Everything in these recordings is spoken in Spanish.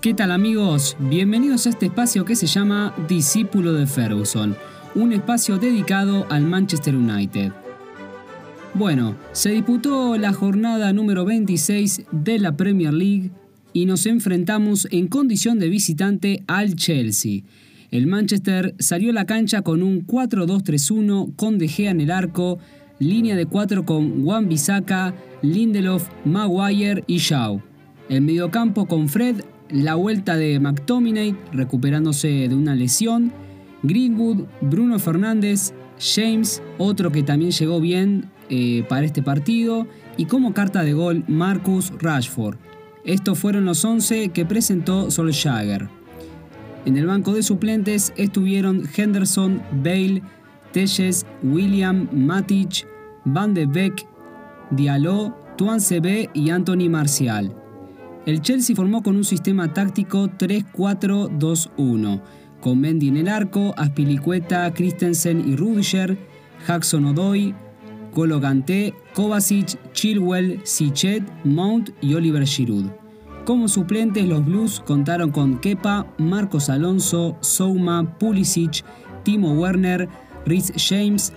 ¿Qué tal amigos? Bienvenidos a este espacio que se llama Discípulo de Ferguson, un espacio dedicado al Manchester United. Bueno, se disputó la jornada número 26 de la Premier League y nos enfrentamos en condición de visitante al Chelsea. El Manchester salió a la cancha con un 4-2-3-1 con De Gea en el arco, línea de 4 con Wan Bissaka, Lindelof, Maguire y Shaw. El mediocampo con Fred, la vuelta de McTominay, recuperándose de una lesión, Greenwood, Bruno Fernández, James, otro que también llegó bien para este partido, y como carta de gol, Marcus Rashford. Estos fueron los 11 que presentó Solskjaer. En el banco de suplentes estuvieron Henderson, Bale, Telles, William, Matic, Van de Beek, Diallo, Tuanzebe y Anthony Marcial. El Chelsea formó con un sistema táctico 3-4-2-1, con Mendy en el arco, Aspilicueta, Christensen y Rudiger, Hudson-Odoi, N'Golo Kanté, Kovacic, Chilwell, Sichet, Mount y Oliver Giroud. Como suplentes, los Blues contaron con Kepa, Marcos Alonso, Souma, Pulisic, Timo Werner, Rhys James,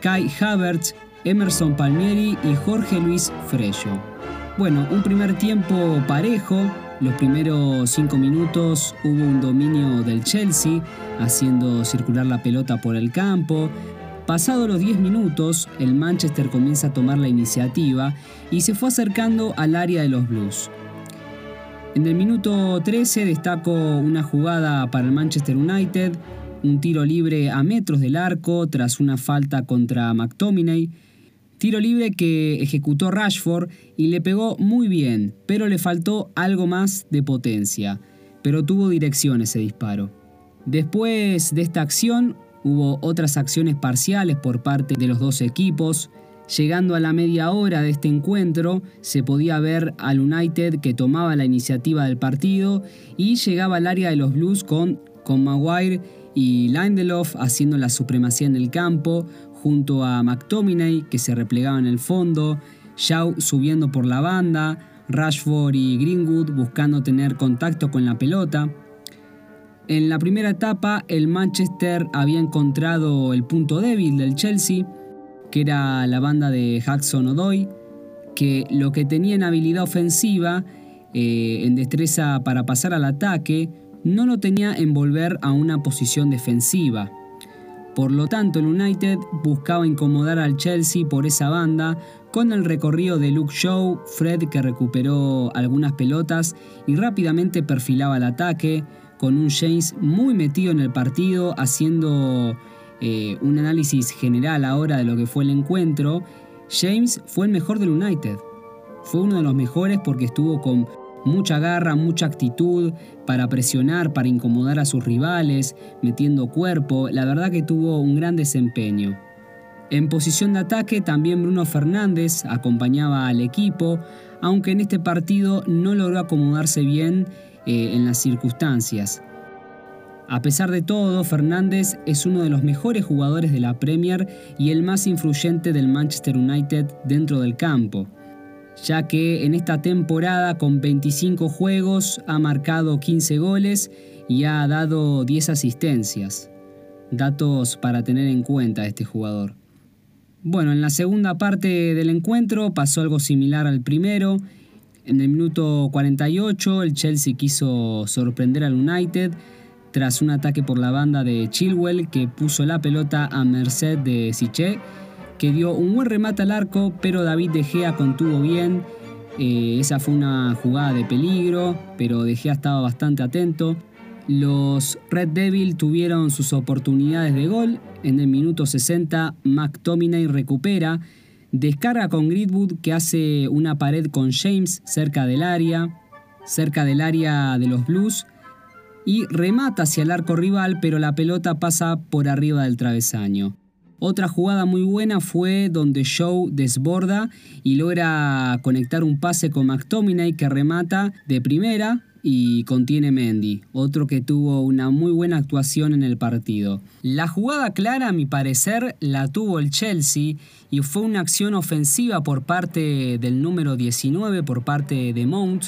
Kai Havertz, Emerson Palmieri y Jorge Luis Freyo. Bueno, un primer tiempo parejo. Los primeros 5 minutos hubo un dominio del Chelsea, haciendo circular la pelota por el campo. Pasados los 10 minutos, el Manchester comienza a tomar la iniciativa y se fue acercando al área de los Blues. En el minuto 13 destacó una jugada para el Manchester United, un tiro libre a metros del arco tras una falta contra McTominay. Tiro libre que ejecutó Rashford y le pegó muy bien, pero le faltó algo más de potencia. Pero tuvo dirección ese disparo. Después de esta acción, hubo otras acciones parciales por parte de los dos equipos. Llegando a la media hora de este encuentro, se podía ver al United que tomaba la iniciativa del partido y llegaba al área de los Blues con Maguire y Lindelof haciendo la supremacía en el campo, junto a McTominay que se replegaba en el fondo, Shaw subiendo por la banda, Rashford y Greenwood buscando tener contacto con la pelota. En la primera etapa el Manchester había encontrado el punto débil del Chelsea, que era la banda de Hudson-Odoi, que lo que tenía en habilidad ofensiva, en destreza para pasar al ataque, no lo tenía en volver a una posición defensiva. Por lo tanto, el United buscaba incomodar al Chelsea por esa banda con el recorrido de Luke Shaw, Fred que recuperó algunas pelotas y rápidamente perfilaba el ataque, con un James muy metido en el partido, haciendo un análisis general ahora de lo que fue el encuentro. James fue el mejor del United, fue uno de los mejores porque estuvo con mucha garra, mucha actitud para presionar, para incomodar a sus rivales, metiendo cuerpo. La verdad que tuvo un gran desempeño. En posición de ataque también Bruno Fernández acompañaba al equipo, aunque en este partido no logró acomodarse bien en las circunstancias. A pesar de todo, Fernández es uno de los mejores jugadores de la Premier y el más influyente del Manchester United dentro del campo, ya que en esta temporada con 25 juegos ha marcado 15 goles y ha dado 10 asistencias. Datos para tener en cuenta este jugador. Bueno, en la segunda parte del encuentro pasó algo similar al primero. En el minuto 48 el Chelsea quiso sorprender al United tras un ataque por la banda de Chilwell, que puso la pelota a merced de Sichet, que dio un buen remate al arco, pero David De Gea contuvo bien. Esa fue una jugada de peligro, pero De Gea estaba bastante atento. Los Red Devils tuvieron sus oportunidades de gol. En el minuto 60, McTominay recupera, descarga con Greenwood, que hace una pared con James cerca del área de los Blues, y remata hacia el arco rival, pero la pelota pasa por arriba del travesaño. Otra jugada muy buena fue donde Shaw desborda y logra conectar un pase con McTominay, que remata de primera, y contiene Mendy, otro que tuvo una muy buena actuación en el partido. La jugada clara, a mi parecer, la tuvo el Chelsea y fue una acción ofensiva por parte del número 19, por parte de Mount,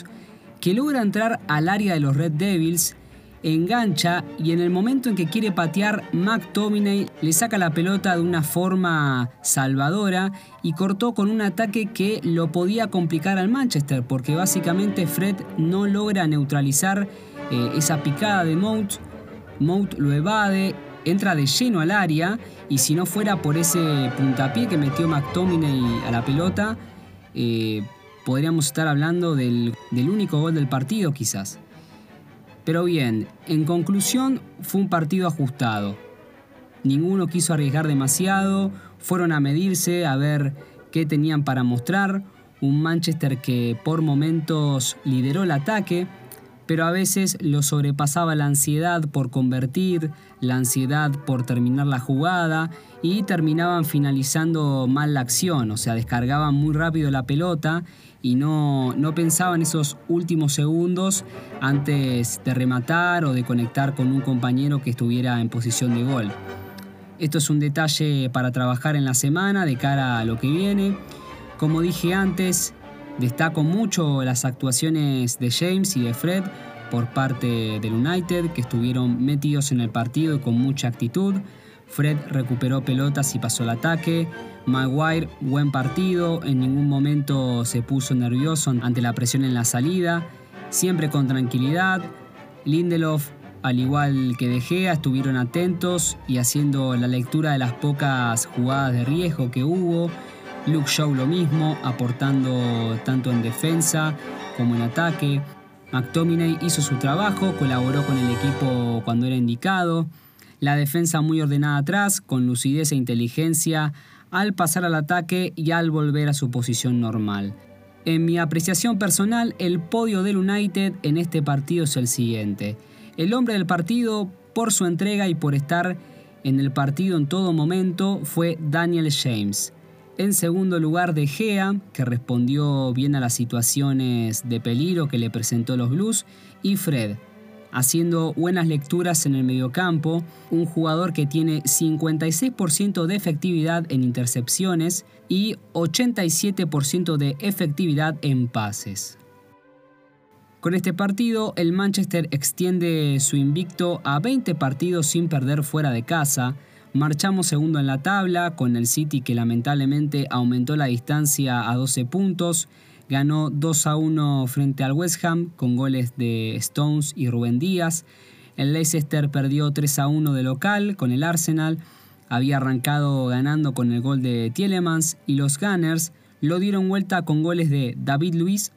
que logra entrar al área de los Red Devils, engancha y en el momento en que quiere patear, McTominay le saca la pelota de una forma salvadora y cortó con un ataque que lo podía complicar al Manchester, porque básicamente Fred no logra neutralizar esa picada de Mount. Mount lo evade, entra de lleno al área y si no fuera por ese puntapié que metió McTominay a la pelota, podríamos estar hablando del único gol del partido quizás. Pero bien, en conclusión fue un partido ajustado. Ninguno quiso arriesgar demasiado, fueron a medirse a ver qué tenían para mostrar. Un Manchester que por momentos lideró el ataque, pero a veces lo sobrepasaba la ansiedad por convertir, la ansiedad por terminar la jugada y terminaban finalizando mal la acción, o sea, descargaban muy rápido la pelota y no pensaban esos últimos segundos antes de rematar o de conectar con un compañero que estuviera en posición de gol. Esto es un detalle para trabajar en la semana de cara a lo que viene. Como dije antes, destaco mucho las actuaciones de James y de Fred por parte del United, que estuvieron metidos en el partido y con mucha actitud. Fred recuperó pelotas y pasó el ataque. Maguire, buen partido, en ningún momento se puso nervioso ante la presión en la salida, siempre con tranquilidad. Lindelof, al igual que De Gea, estuvieron atentos y haciendo la lectura de las pocas jugadas de riesgo que hubo. Luke Shaw lo mismo, aportando tanto en defensa como en ataque. McTominay hizo su trabajo, colaboró con el equipo cuando era indicado. La defensa muy ordenada atrás, con lucidez e inteligencia al pasar al ataque y al volver a su posición normal. En mi apreciación personal, el podio del United en este partido es el siguiente. El hombre del partido, por su entrega y por estar en el partido en todo momento, fue Daniel James. En segundo lugar, De Gea, que respondió bien a las situaciones de peligro que le presentó los Blues, y Fred, haciendo buenas lecturas en el mediocampo, un jugador que tiene 56% de efectividad en intercepciones y 87% de efectividad en pases. Con este partido, el Manchester extiende su invicto a 20 partidos sin perder fuera de casa. Marchamos segundo en la tabla, con el City que lamentablemente aumentó la distancia a 12 puntos. Ganó 2-1 frente al West Ham con goles de Stones y Rubén Díaz. El Leicester perdió 3-1 de local con el Arsenal. Había arrancado ganando con el gol de Tielemans y los Gunners lo dieron vuelta con goles de David Luiz,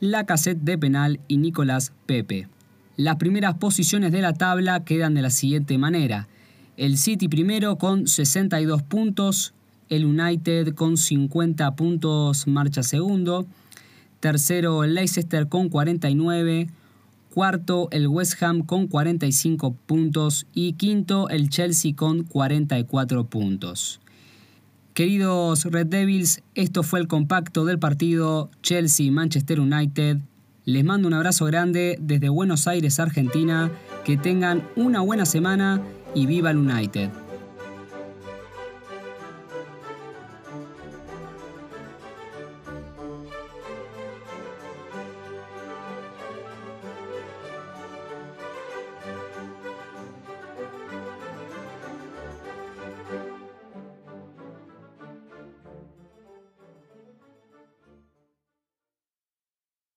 Lacazette de penal y Nicolás Pepe. Las primeras posiciones de la tabla quedan de la siguiente manera. El City primero con 62 puntos. El United con 50 puntos marcha segundo. Tercero el Leicester con 49, cuarto el West Ham con 45 puntos y quinto el Chelsea con 44 puntos. Queridos Red Devils, esto fue el compacto del partido Chelsea-Manchester United. Les mando un abrazo grande desde Buenos Aires, Argentina. Que tengan una buena semana y viva el United.